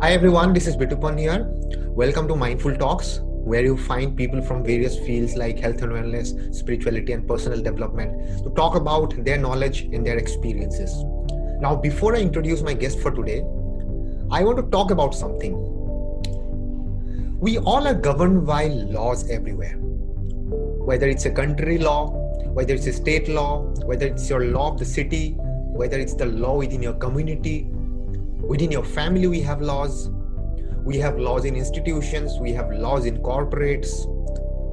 Hi everyone, this is Bhitupan here. Welcome to Mindful Talks, where you find people from various fields like health and wellness, spirituality and personal development to talk about their knowledge and their experiences. Now, before I introduce my guest for today, I want to talk about something. We all are governed by laws everywhere. Whether it's a country law, whether it's a state law, whether it's your law of the city, whether it's the law within your community, within your family, we have laws. We have laws in institutions. We have laws in corporates.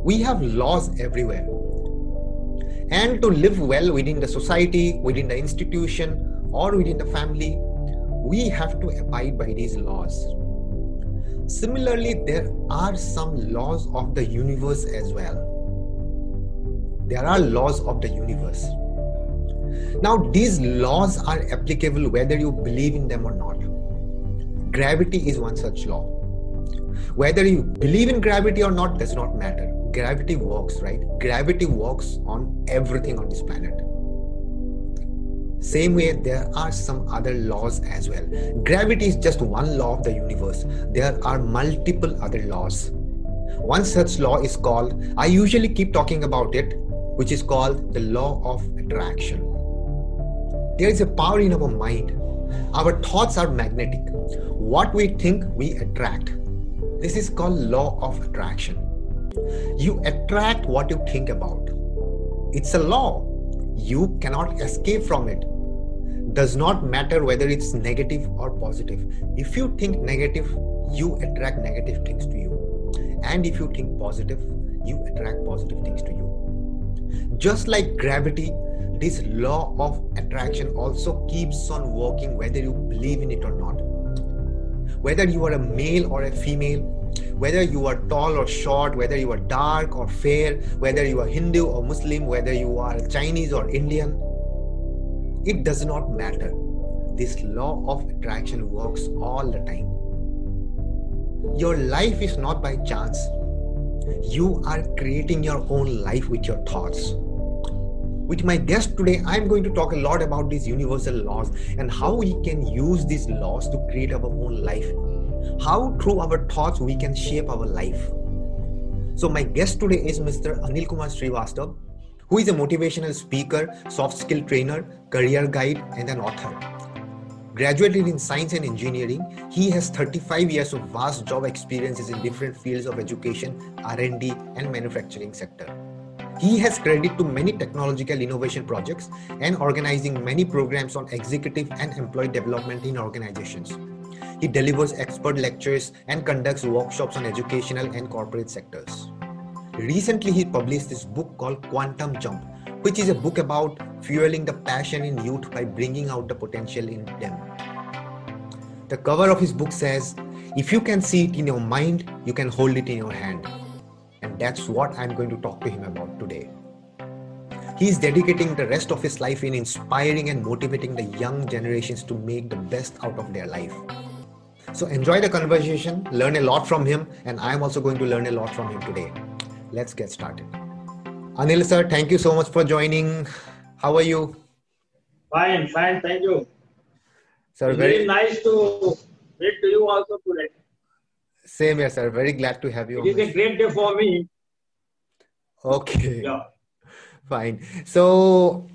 We have laws everywhere. And to live well within the society, within the institution, or within the family, we have to abide by these laws. Similarly, there are some laws of the universe as well. There are laws of the universe. Now, these laws are applicable whether you believe in them or not. Gravity is one such law. Whether you believe in gravity or not does not matter. Gravity works, right? Gravity works on everything on this planet. Same way, there are some other laws as well. Gravity is just one law of the universe. There are multiple other laws. One such law is called, I usually keep talking about it, which is called the law of attraction. There is a power in our mind. Our thoughts are magnetic. What we think, we attract. This is called law of attraction. You attract what you think about. It's a law. You cannot escape from it. Does not matter whether it's negative or positive. If you think negative, you attract negative things to you. And if you think positive, you attract positive things to you. Just like gravity, this law of attraction also keeps on working whether you believe in it or not. Whether you are a male or a female, whether you are tall or short, whether you are dark or fair, whether you are Hindu or Muslim, whether you are Chinese or Indian, it does not matter. This law of attraction works all the time. Your life is not by chance. You are creating your own life with your thoughts. With my guest today, I'm going to talk a lot about these universal laws and how we can use these laws to create our own life. How through our thoughts we can shape our life. So my guest today is Mr. Anil Kumar Srivastava, who is a motivational speaker, soft skill trainer, career guide, and an author. Graduated in science and engineering, he has 35 years of vast job experiences in different fields of education, R&D, and manufacturing sector. He has credit to many technological innovation projects and organizing many programs on executive and employee development in organizations. He delivers expert lectures and conducts workshops on educational and corporate sectors. Recently, he published this book called Quantum Jump, which is a book about fueling the passion in youth by bringing out the potential in them. The cover of his book says, if you can see it in your mind, you can hold it in your hand. And that's what I'm going to talk to him about today. He is dedicating the rest of his life in inspiring and motivating the young generations to make the best out of their life. So enjoy the conversation, learn a lot from him, and I'm also going to learn a lot from him today. Let's get started. Anil sir, thank you so much for joining. How are you? Fine. Thank you. Sir, it's very nice to meet to you also today. Same here, sir. Very glad to have you. It is a great day for me. Okay. Yeah. Fine. So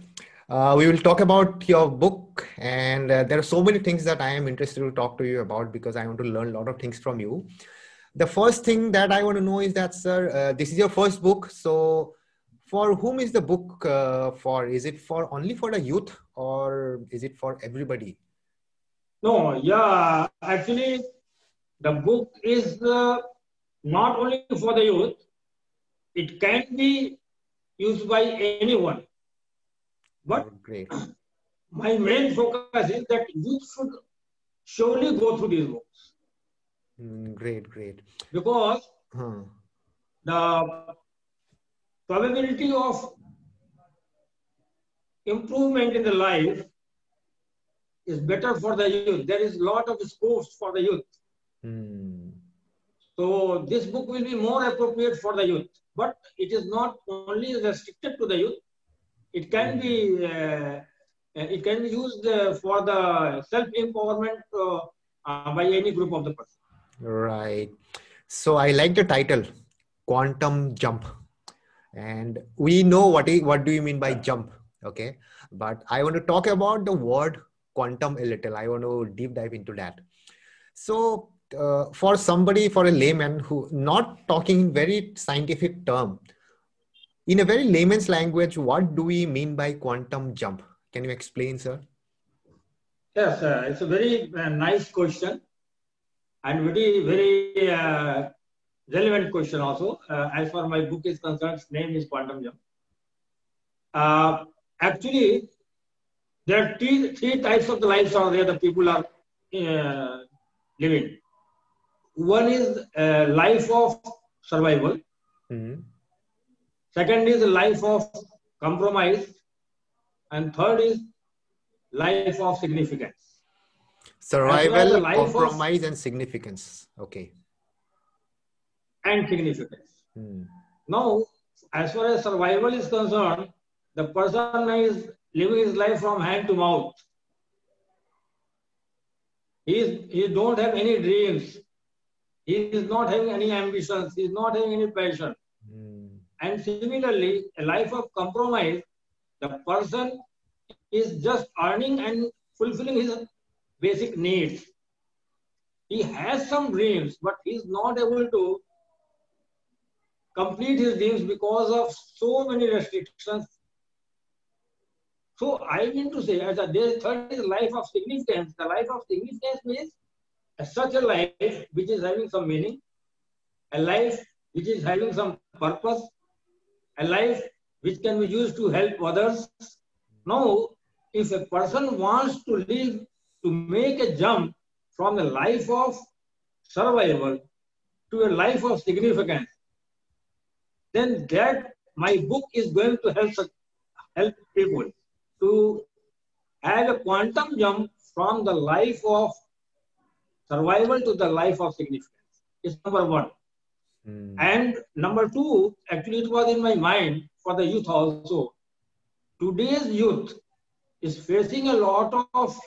we will talk about your book, and there are so many things that I am interested to talk to you about because I want to learn a lot of things from you. The first thing that I want to know is that, sir, this is your first book. So for whom is the book for? Is it for only for the youth or is it for everybody? No, yeah. Actually, the book is not only for the youth. It can be used by anyone. But my main focus is that youth should surely go through these books. Great. Because the probability of improvement in the life is better for the youth. There is a lot of scopes for the youth. So this book will be more appropriate for the youth. But it is not only restricted to the youth. It can be used for the self-empowerment by any group of the person. Right. So I like the title, Quantum Jump. And we know what do you mean by jump, okay? But I want to talk about the word quantum a little. I want to deep dive into that. So for somebody, for a layman who not talking in very scientific term, in a very layman's language, what do we mean by quantum jump? Can you explain, sir? Yes, sir. It's a very nice question and very, very relevant question also. As far my book is concerned, its name is Quantum Jump. Actually, there are three types of the lives out there that people are living. One is a life of survival. Mm-hmm. Second is a life of compromise. And third is life of significance. Survival, compromise, and significance. Okay. And significance. Hmm. Now, as far as survival is concerned, the person is living his life from hand to mouth. He don't have any dreams. He is not having any ambitions. He is not having any passion. Hmm. And similarly, a life of compromise, the person is just earning and fulfilling his basic needs. He has some dreams, but he is not able to complete his dreams because of so many restrictions. So I mean to say, as a third is life of significance. The life of significance means such a life which is having some meaning, a life which is having some purpose, a life which can be used to help others. Now, if a person wants to live, to make a jump from a life of survival to a life of significance, then that my book is going to help people to add a quantum jump from the life of survival to the life of significance. It's number one. Mm. And number two, actually it was in my mind for the youth also. Today's youth is facing a lot of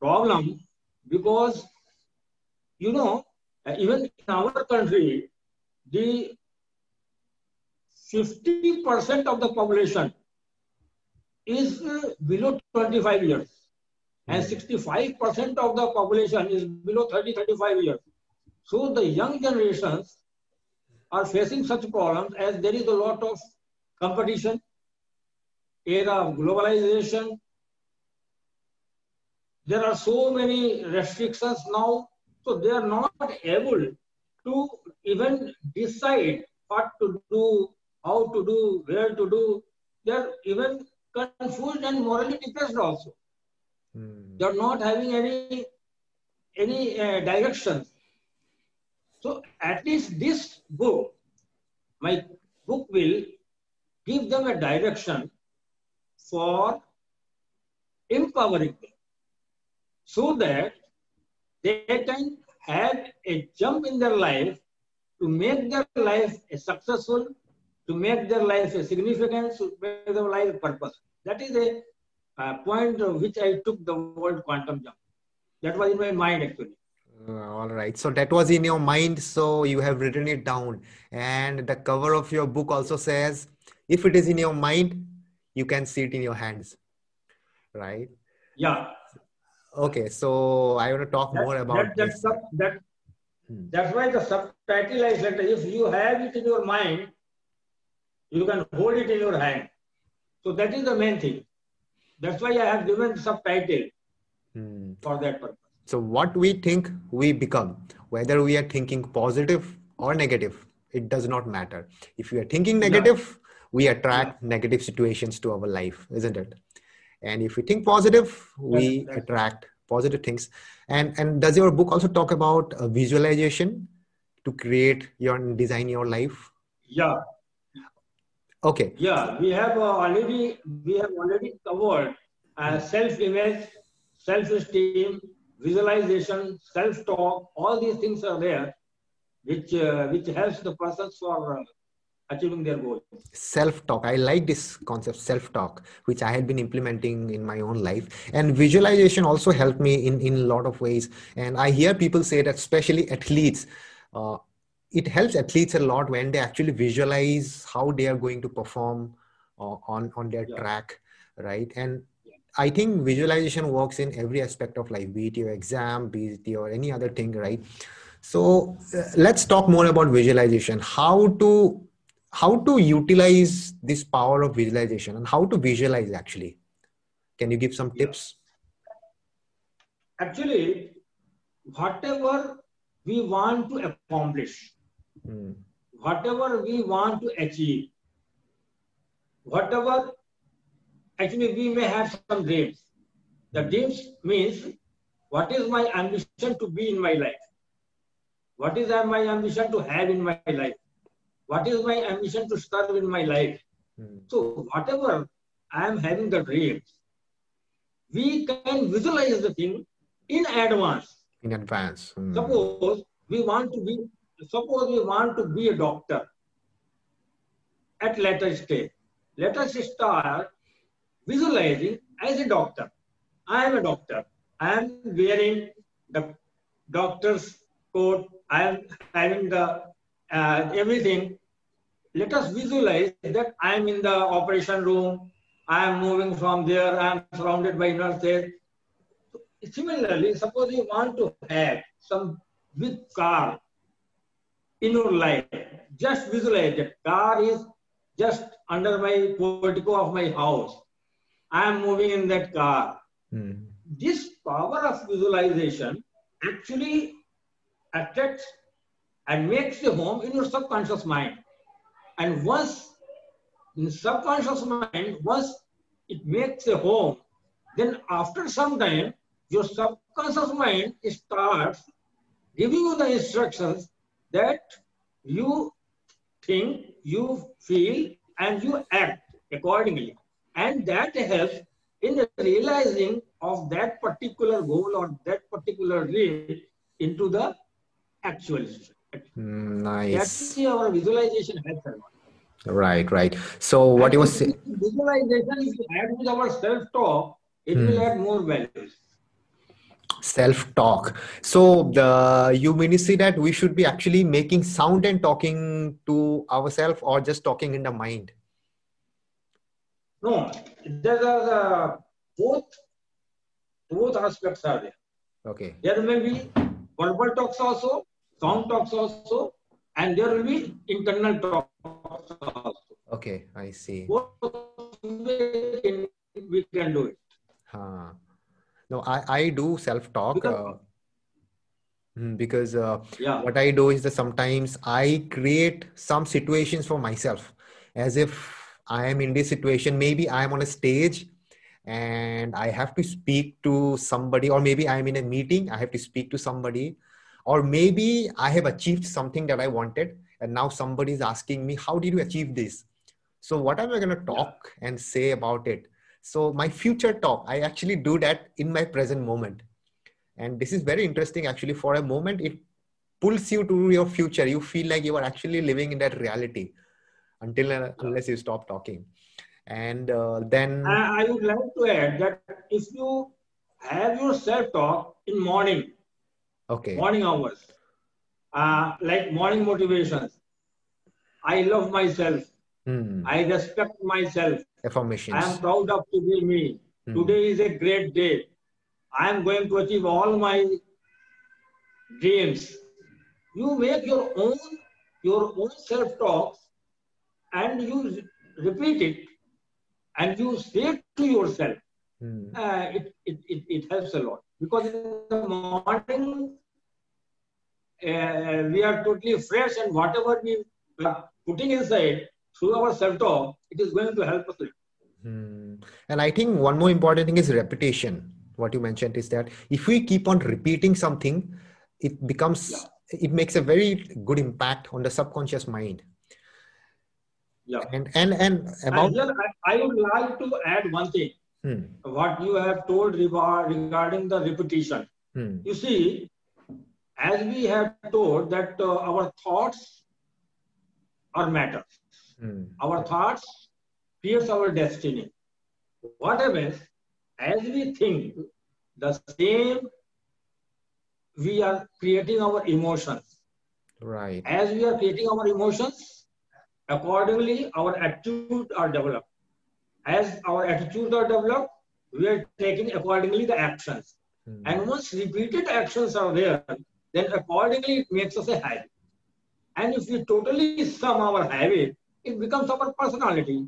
problem because, you know, even in our country, the 50% of the population is below 25 years and 65% of the population is below 30-35 years. So the young generations are facing such problems as there is a lot of competition, era of globalization. There are so many restrictions now, so they are not able to even decide what to do, how to do, where to do. They are even confused and morally depressed also. Mm. They are not having any direction. So at least this book, my book will give them a direction for empowering them so that they can have a jump in their life to make their life a successful, to make their life a significance, to make their life a purpose. That is a point of which I took the word quantum jump. That was in my mind actually. All right. So that was in your mind. So you have written it down. And the cover of your book also says, if it is in your mind, you can see it in your hands. Right? Yeah. Okay. So I want to talk more about this. That's why the subtitle is like, if you have it in your mind, you can hold it in your hand. So that is the main thing. That's why I have given subtitle for that purpose. So what we think, we become. Whether we are thinking positive or negative, it does not matter. If you are thinking negative, we attract negative situations to our life, isn't it? And if we think positive, we attract positive things. And does your book also talk about visualization to create your design your life? Yeah. Okay. Yeah, we have already covered self-image, self-esteem, visualization, self-talk. All these things are there, which helps the process for achieving their goals. Self-talk. I like this concept, self-talk, which I had been implementing in my own life. And visualization also helped me in a lot of ways. And I hear people say that, especially athletes, it helps athletes a lot when they actually visualize how they are going to perform on their track, right? And I think visualization works in every aspect of life, be it your exam, be it your any other thing, right? So let's talk more about visualization, how to utilize this power of visualization and how to visualize actually. Can you give some tips? Actually, whatever we want to accomplish, whatever we want to achieve, whatever, actually we may have some dreams. The dreams means, what is my ambition to be in my life? What is my ambition to have in my life? What is my ambition to serve in my life? So whatever I am having the dreams, we can visualize the thing in advance. In advance. Suppose we want to be a doctor at later stage. Let us start visualizing as a doctor. I am a doctor. I am wearing the doctor's coat. I am having the everything. Let us visualize that I am in the operation room. I am moving from there. I am surrounded by nurses. Similarly, suppose you want to have some big car in your life. Just visualize that car is just under my portico of my house. I am moving in that car. This power of visualization actually attracts and makes a home in your subconscious mind. And once in subconscious mind, once it makes a home, then after some time, your subconscious mind starts giving you the instructions that you think, you feel, and you act accordingly. And that helps in the realizing of that particular goal or that particular dream into the actual situation. Nice. That's our visualization helps a lot. Right, right. So what and you were saying, visualization, if you add with our self-talk, it will add more values. Self-talk. So you mean to say that we should be actually making sound and talking to ourselves, or just talking in the mind? No, there are both aspects are there. Okay. There may be verbal talks also, sound talks also, and there will be internal talks also. Okay, I see. We can do it. Huh. No, I do self-talk because what I do is that sometimes I create some situations for myself as if I am in this situation. Maybe I am on a stage and I have to speak to somebody, or maybe I am in a meeting, I have to speak to somebody, or maybe I have achieved something that I wanted and now somebody is asking me, how did you achieve this? So what am I going to talk and say about it? So my future talk, I actually do that in my present moment. And this is very interesting actually. For a moment, it pulls you to your future. You feel like you are actually living in that reality unless you stop talking. And then I would like to add that if you have your self-talk in morning, morning hours, like morning motivations, I love myself, I respect myself, affirmations, I am proud of to be me, today is a great day, I am going to achieve all my dreams. You make your own self-talk and you repeat it and you say it to yourself. It helps a lot, because in the morning we are totally fresh, and whatever we are putting inside through our self-talk, it is going to help us. And I think one more important thing is repetition. What you mentioned is that if we keep on repeating something, it becomes, it makes a very good impact on the subconscious mind. Yeah. And about I would like to add one thing. What you have told regarding the repetition. You see, as we have told that our thoughts are matter. Our thoughts pierce our destiny. What happens as we think, the same we are creating our emotions. Right. As we are creating our emotions, accordingly our attitudes are developed. As our attitudes are developed, we are taking accordingly the actions. And once repeated actions are there, then accordingly it makes us a habit. And if we totally sum our habit, it becomes our personality.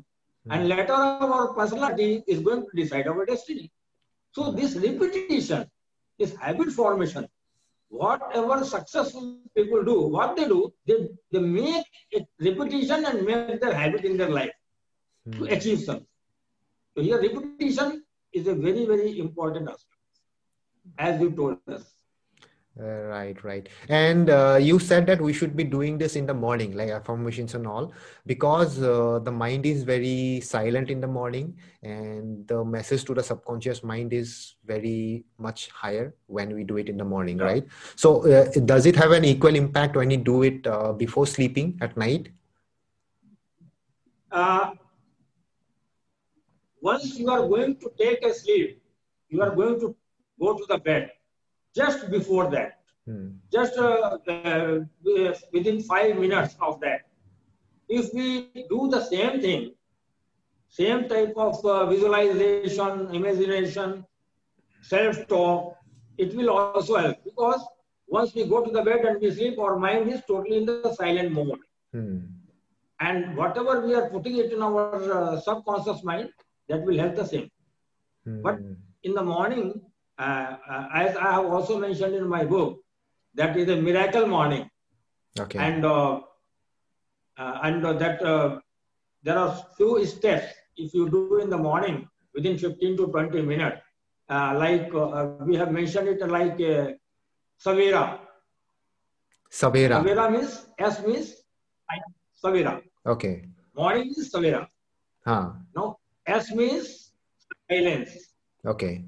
And later our personality is going to decide our destiny. So this repetition, this habit formation, whatever successful people do, what they do, they make it repetition and make their habit in their life to achieve something. So here repetition is a very, very important aspect, as you told us. Right. And you said that we should be doing this in the morning, like affirmations and all, because the mind is very silent in the morning and the message to the subconscious mind is very much higher when we do it in the morning, right? So does it have an equal impact when you do it before sleeping at night? Once you are going to take a sleep, you are going to go to the bed. Just before that, just within 5 minutes of that, if we do the same thing, same type of visualization, imagination, self-talk, it will also help. Because once we go to the bed and we sleep, our mind is totally in the silent mode. And whatever we are putting it in our subconscious mind, that will help the same. But in the morning, as I have also mentioned in my book, that is a miracle morning. Okay. And there are few steps if you do in the morning within 15 to 20 minutes. Like we have mentioned it like Savera. Savera. Savera means, S means Savera. Okay. Morning is Savera. Huh. No, S means silence. Okay.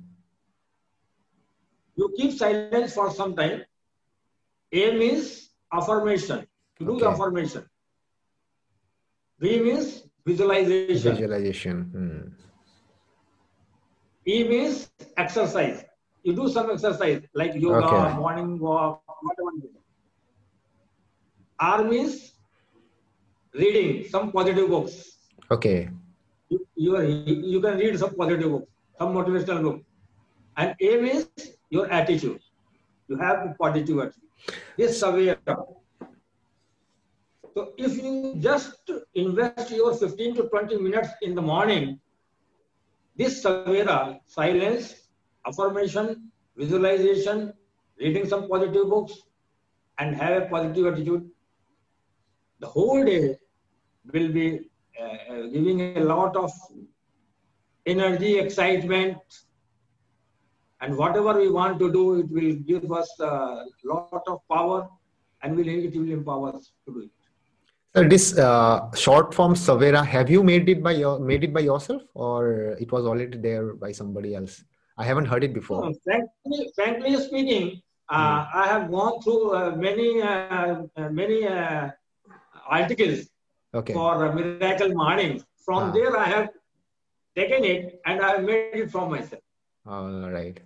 You keep silence for some time. A means affirmation. You do the affirmation. B means visualization. E means exercise. You do some exercise like yoga, morning walk, whatever. R means reading some positive books. Okay. You can read some positive books, some motivational books. And A means your attitude. You have positive attitude. This Savera. So if you just invest your 15 to 20 minutes in the morning, this Savera, silence, affirmation, visualization, reading some positive books, and have a positive attitude, the whole day will be giving a lot of energy, excitement, and whatever we want to do, it will give us a lot of power and it will empower us to do it. So this short form Savera, have you made it by yourself or it was already there by somebody else? I haven't heard it before. No, frankly speaking, I have gone through many articles for Miracle Morning. From there, I have taken it and I have made it for myself. All right.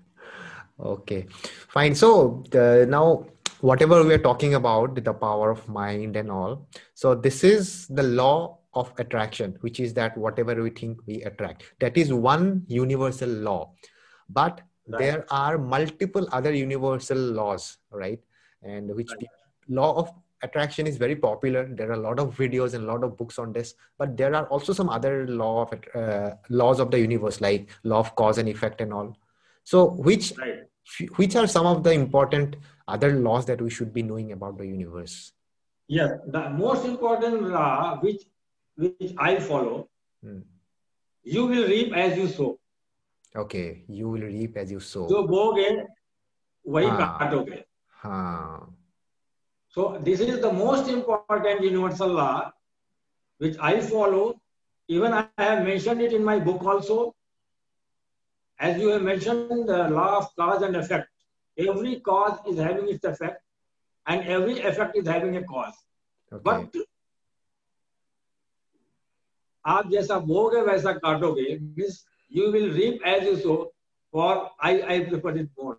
Okay, fine. So now whatever we are talking about, the power of mind and all. So this is the law of attraction, which is that whatever we think we attract. That is one universal law, but there are multiple other universal laws, right? And which law of attraction is very popular. There are a lot of videos and a lot of books on this, but there are also some other laws of the universe, like law of cause and effect and all. So which are some of the important other laws that we should be knowing about the universe? Yes, the most important law which I follow, you will reap as you sow. Okay, you will reap as you sow. So boge, wahi kaatoge. So this is the most important universal law which I follow. Even I have mentioned it in my book also. As you have mentioned, the law of cause and effect. Every cause is having its effect and every effect is having a cause. But आप जैसा बोगे वैसा काटोगे, means you will reap as you sow, or I prefer it more.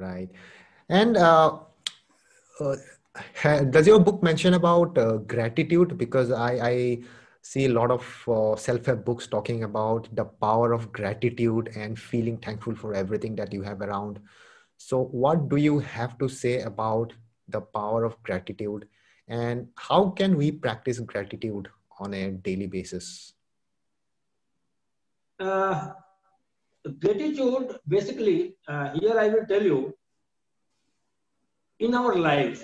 Right. And does your book mention about gratitude? Because I see a lot of self-help books talking about the power of gratitude and feeling thankful for everything that you have around. So what do you have to say about the power of gratitude, and how can we practice gratitude on a daily basis? Gratitude, basically, here I will tell you, in our lives,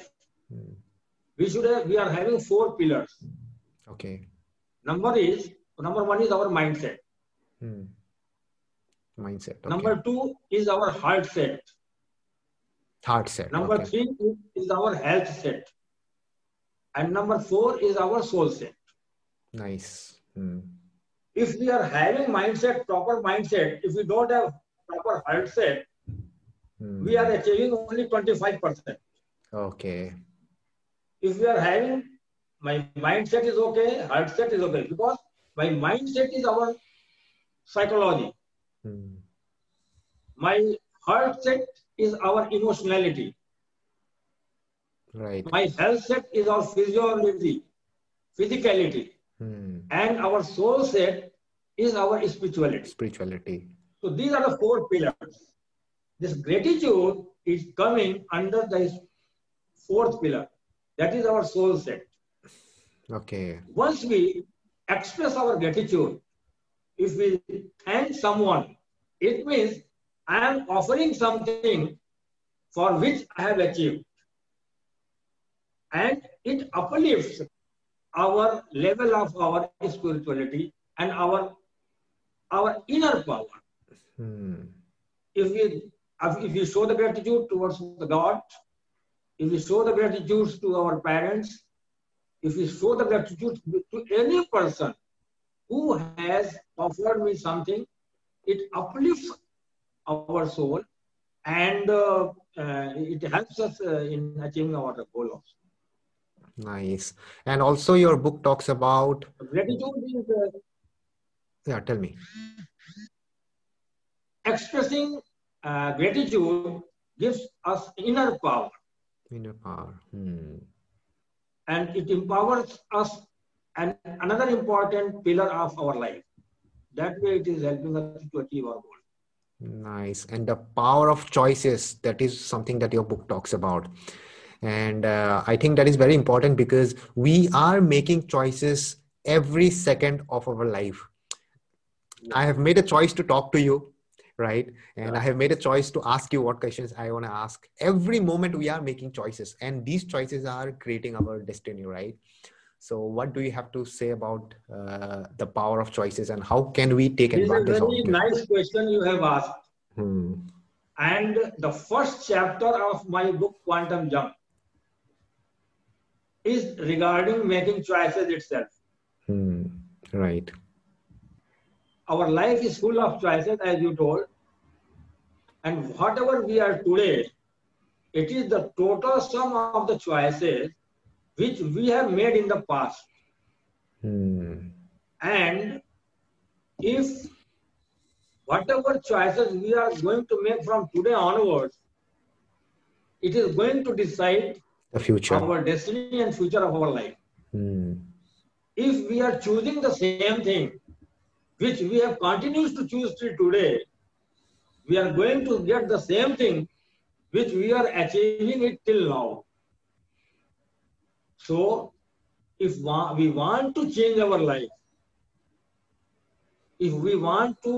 we are having 4 pillars. Okay. Number one is our mindset. Mindset. Okay. Number 2 is our heart set. Heart set. Number 3 is our health set. And number 4 is our soul set. Nice. If we are having mindset, proper mindset, if we don't have proper heart set, we are achieving only 25%. Okay. If we are having, my mindset is okay, heart set is okay, because my mindset is our psychology. My heart set is our emotionality. Right. My health set is our physiology, physicality. And our soul set is our spirituality. So these are the 4 pillars. This gratitude is coming under the 4th pillar. That is our soul set. Okay. Once we express our gratitude, if we thank someone, it means I am offering something for which I have achieved. And it uplifts our level of our spirituality and our inner power. If we show the gratitude towards the God, if we show the gratitude to our parents, if we show the gratitude to any person who has offered me something, it uplifts our soul and it helps us in achieving our goal also. Nice. And also your book talks about gratitude is tell me. Expressing gratitude gives us inner power. And it empowers us, and another important pillar of our life. That way it is helping us to achieve our goal. Nice. And the power of choices, that is something that your book talks about. And I think that is very important, because we are making choices every second of our life. I have made a choice to talk to you, right? And I have made a choice to ask you what questions I want to ask. Every moment we are making choices, and these choices are creating our destiny, right? So what do you have to say about the power of choices, and how can we take advantage of it? This is a very nice question you have asked. And the first chapter of my book, Quantum Jump, is regarding making choices itself. Right. Our life is full of choices, as you told. And whatever we are today, it is the total sum of the choices which we have made in the past. And if whatever choices we are going to make from today onwards, it is going to decide the future, our destiny and future of our life. If we are choosing the same thing, which we have continued to choose till today, we are going to get the same thing which we are achieving it till now. So, if we want to change our life, if we want to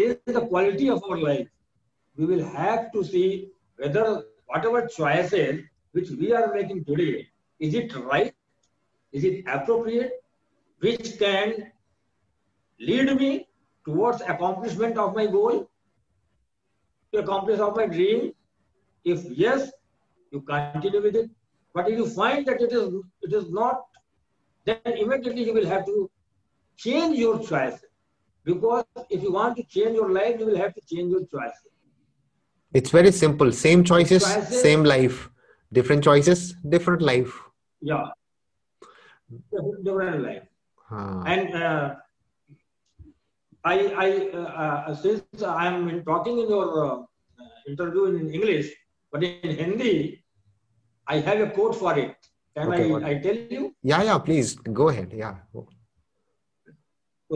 change the quality of our life, we will have to see whether whatever choices which we are making today, is it right? Is it appropriate? Which can lead me towards accomplishment of my goal, to accomplish of my dream? If yes, you continue with it. But if you find that it is not, then immediately you will have to change your choices. Because if you want to change your life, you will have to change your choices. It's very simple. Same choices, same life. Different choices, different life. Yeah. different life. Huh. And since I'm talking in your interview in English, but in Hindi, I have a quote for it. Can I tell you? Yeah, yeah, please go ahead. Yeah. So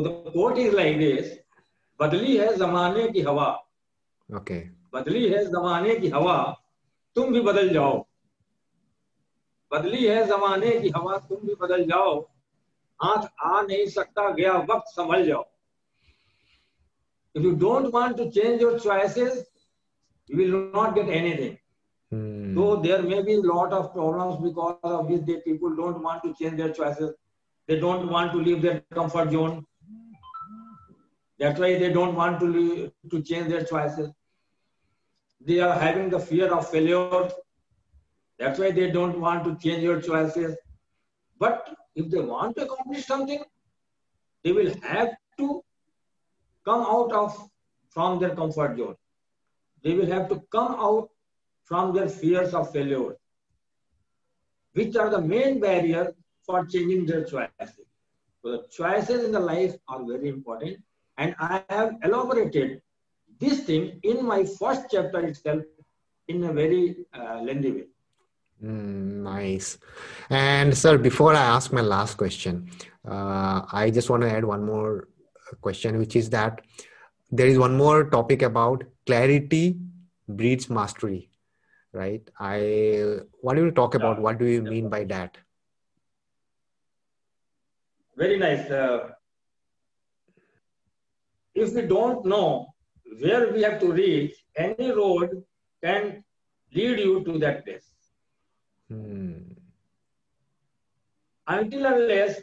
the quote is like this: "Badli hai zamane ki hawa." Okay. "Badli hai zamane ki hawa, tum bhi badal jao. Badli hai zamane ki hawa, tum bhi badal jao. Haath aa nahi sakta, gaya waqt sambhal jao." If you don't want to change your choices, you will not get anything. Hmm. So there may be a lot of problems because of which the people don't want to change their choices. They don't want to leave their comfort zone. That's why they don't want to leave, to change their choices. They are having the fear of failure. That's why they don't want to change your choices. But if they want to accomplish something, they will have to come out from their comfort zone. They will have to come out from their fears of failure, which are the main barrier for changing their choices. So the choices in the life are very important. And I have elaborated this thing in my first chapter itself in a very lengthy way. Mm, nice. And sir, before I ask my last question, I just want to add one more question, which is that there is one more topic about clarity breeds mastery, right? What do you talk about? What do you mean by that? Very nice. If we don't know where we have to reach, any road can lead you to that place. Hmm. Until unless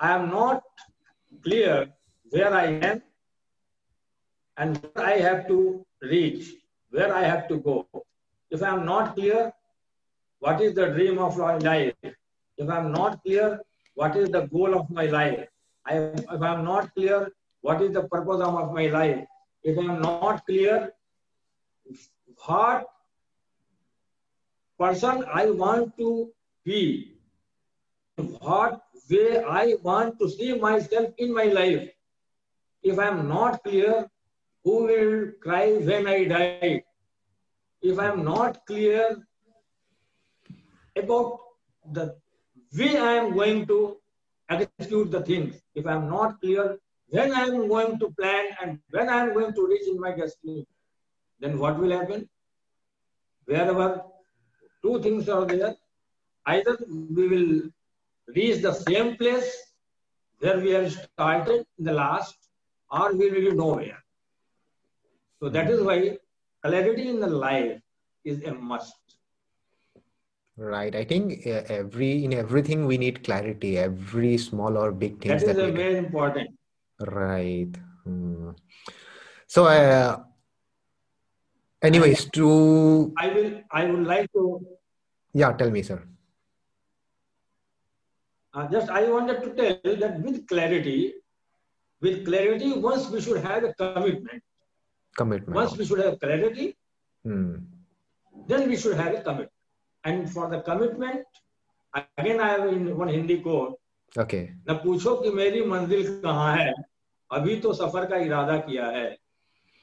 I am not clear where I am and where I have to reach, where I have to go. If I am not clear, what is the dream of my life? If I am not clear, what is the goal of my life? If I am not clear, what is the purpose of my life? If I am not clear, what person I want to be, what way I want to see myself in my life. If I am not clear, who will cry when I die? If I am not clear about the way I am going to execute the things, if I am not clear when I am going to plan and when I am going to reach in my destiny, then what will happen? Wherever two things are there, either we will reach the same place where we have started in the last, or we will be nowhere. So that is why clarity in the life is a must. Right. I think in everything we need clarity, every small or big thing. That is very important. Right. Hmm. So anyways, I would like to. Yeah, tell me, sir. I wanted to tell that with clarity, once we should have a commitment. Once we should have clarity, then we should have a commitment. And for the commitment, again I have in one Hindi quote. Okay. Na pucho ki meri manzil kahan hai, abhi to safar ka irada kiya hai.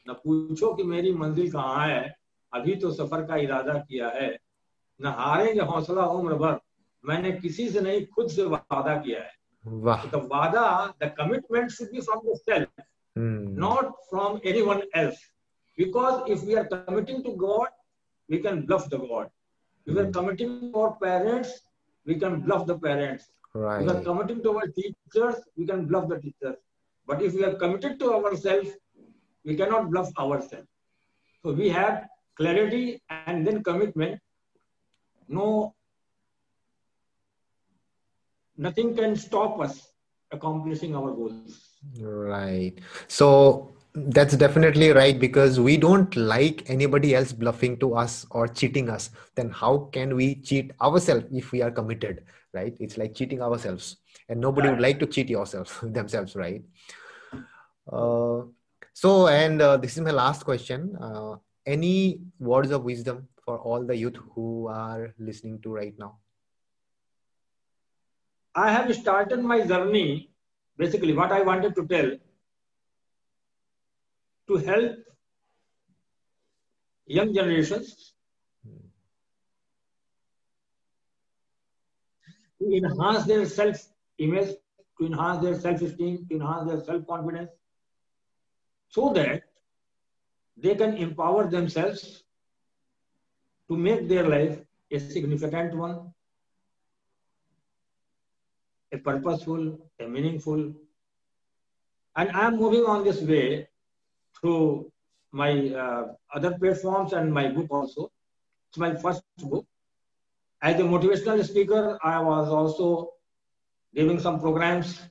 Na pucho ki meri manzil kahan hai, abhi to safar ka irada kiya hai. Na haare ja hausla umr bhar, maine kisi se nahi khud se vaada kiya hai. Wow. So the vaada, the commitment should be from the self, not from anyone else. Because if we are committing to God, we can bluff the God. If we are committing to our parents, we can bluff the parents. Right. If we are committing to our teachers, we can bluff the teachers. But if we are committed to ourselves, we cannot bluff ourselves. So we have clarity and then commitment. Nothing can stop us accomplishing our goals. Right. So that's definitely right, because we don't like anybody else bluffing to us or cheating us. Then how can we cheat ourselves if we are committed, right? It's like cheating ourselves, and nobody would like to cheat themselves, right? This is my last question. Any words of wisdom for all the youth who are listening to right now? I have started my journey, basically what I wanted to tell, to help young generations to enhance their self-image, to enhance their self-esteem, to enhance their self-confidence, so that they can empower themselves to make their life a significant one, a purposeful, a meaningful. And I am moving on this way through my other platforms and my book also. It's my first book. As a motivational speaker, I was also giving some programs,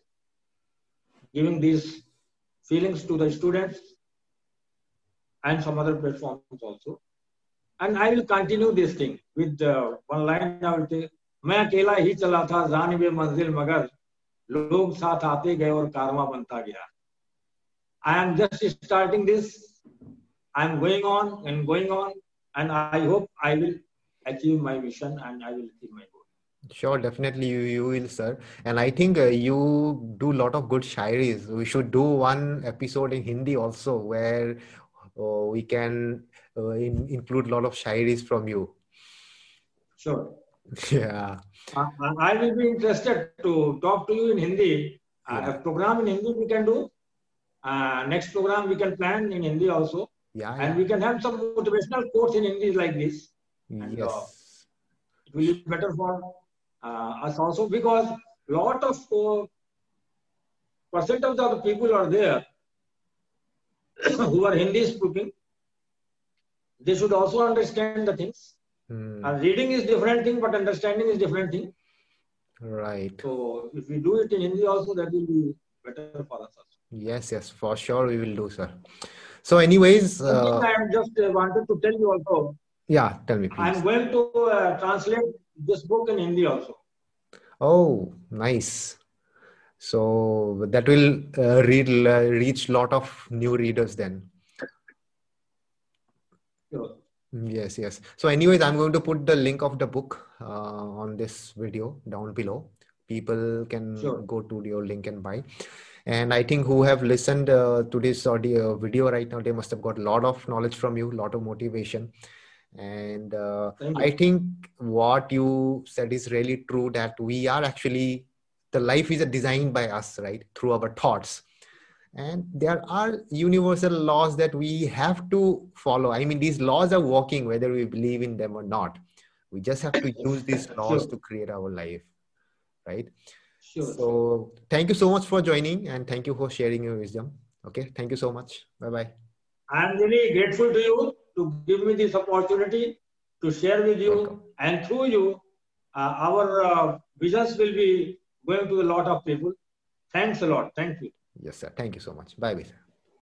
giving these feelings to the students, and some other platforms also. And I will continue this thing with one line I will take. मैं अकेला ही चला था जानिबे मंजिल मगर लोग साथ आते गए और कारवां बनता गया. I am just starting this. I am going on, and I hope I will achieve my mission and I will achieve my goal. Sure, definitely you will, sir. And I think you do a lot of good shairis. We should do one episode in Hindi also where we can include a lot of shairis from you. Sure. Yeah. I will be interested to talk to you in Hindi. A program in Hindi we can do. Next program we can plan in Hindi also. Yeah, and we can have some motivational quotes in Hindi like this. And, yes. It will be better for us also, because a lot of percent of the people are there who are Hindi speaking. They should also understand the things. Reading is different thing, but understanding is different thing. Right. So if we do it in Hindi also, that will be better for us also. Yes, yes, for sure we will do, sir. So anyways... I just wanted to tell you also. Yeah, tell me please. I'm going to translate this book in Hindi also. Oh, nice. So that will reach a lot of new readers then. Sure. Yes, yes. So anyways, I'm going to put the link of the book on this video down below. People can go to your link and buy. And I think who have listened to this audio video right now, they must have got a lot of knowledge from you, a lot of motivation. And I think what you said is really true, that we are actually, the life is designed by us, right? Through our thoughts. And there are universal laws that we have to follow. I mean, these laws are working, whether we believe in them or not. We just have to use these laws to create our life, right? Sure. So thank you so much for joining, and thank you for sharing your wisdom. Okay. Thank you so much. Bye-bye. I'm really grateful to you to give me this opportunity to share with you. Welcome. And through you, our visions will be going to a lot of people. Thanks a lot. Thank you. Yes, sir. Thank you so much. Bye-bye, sir.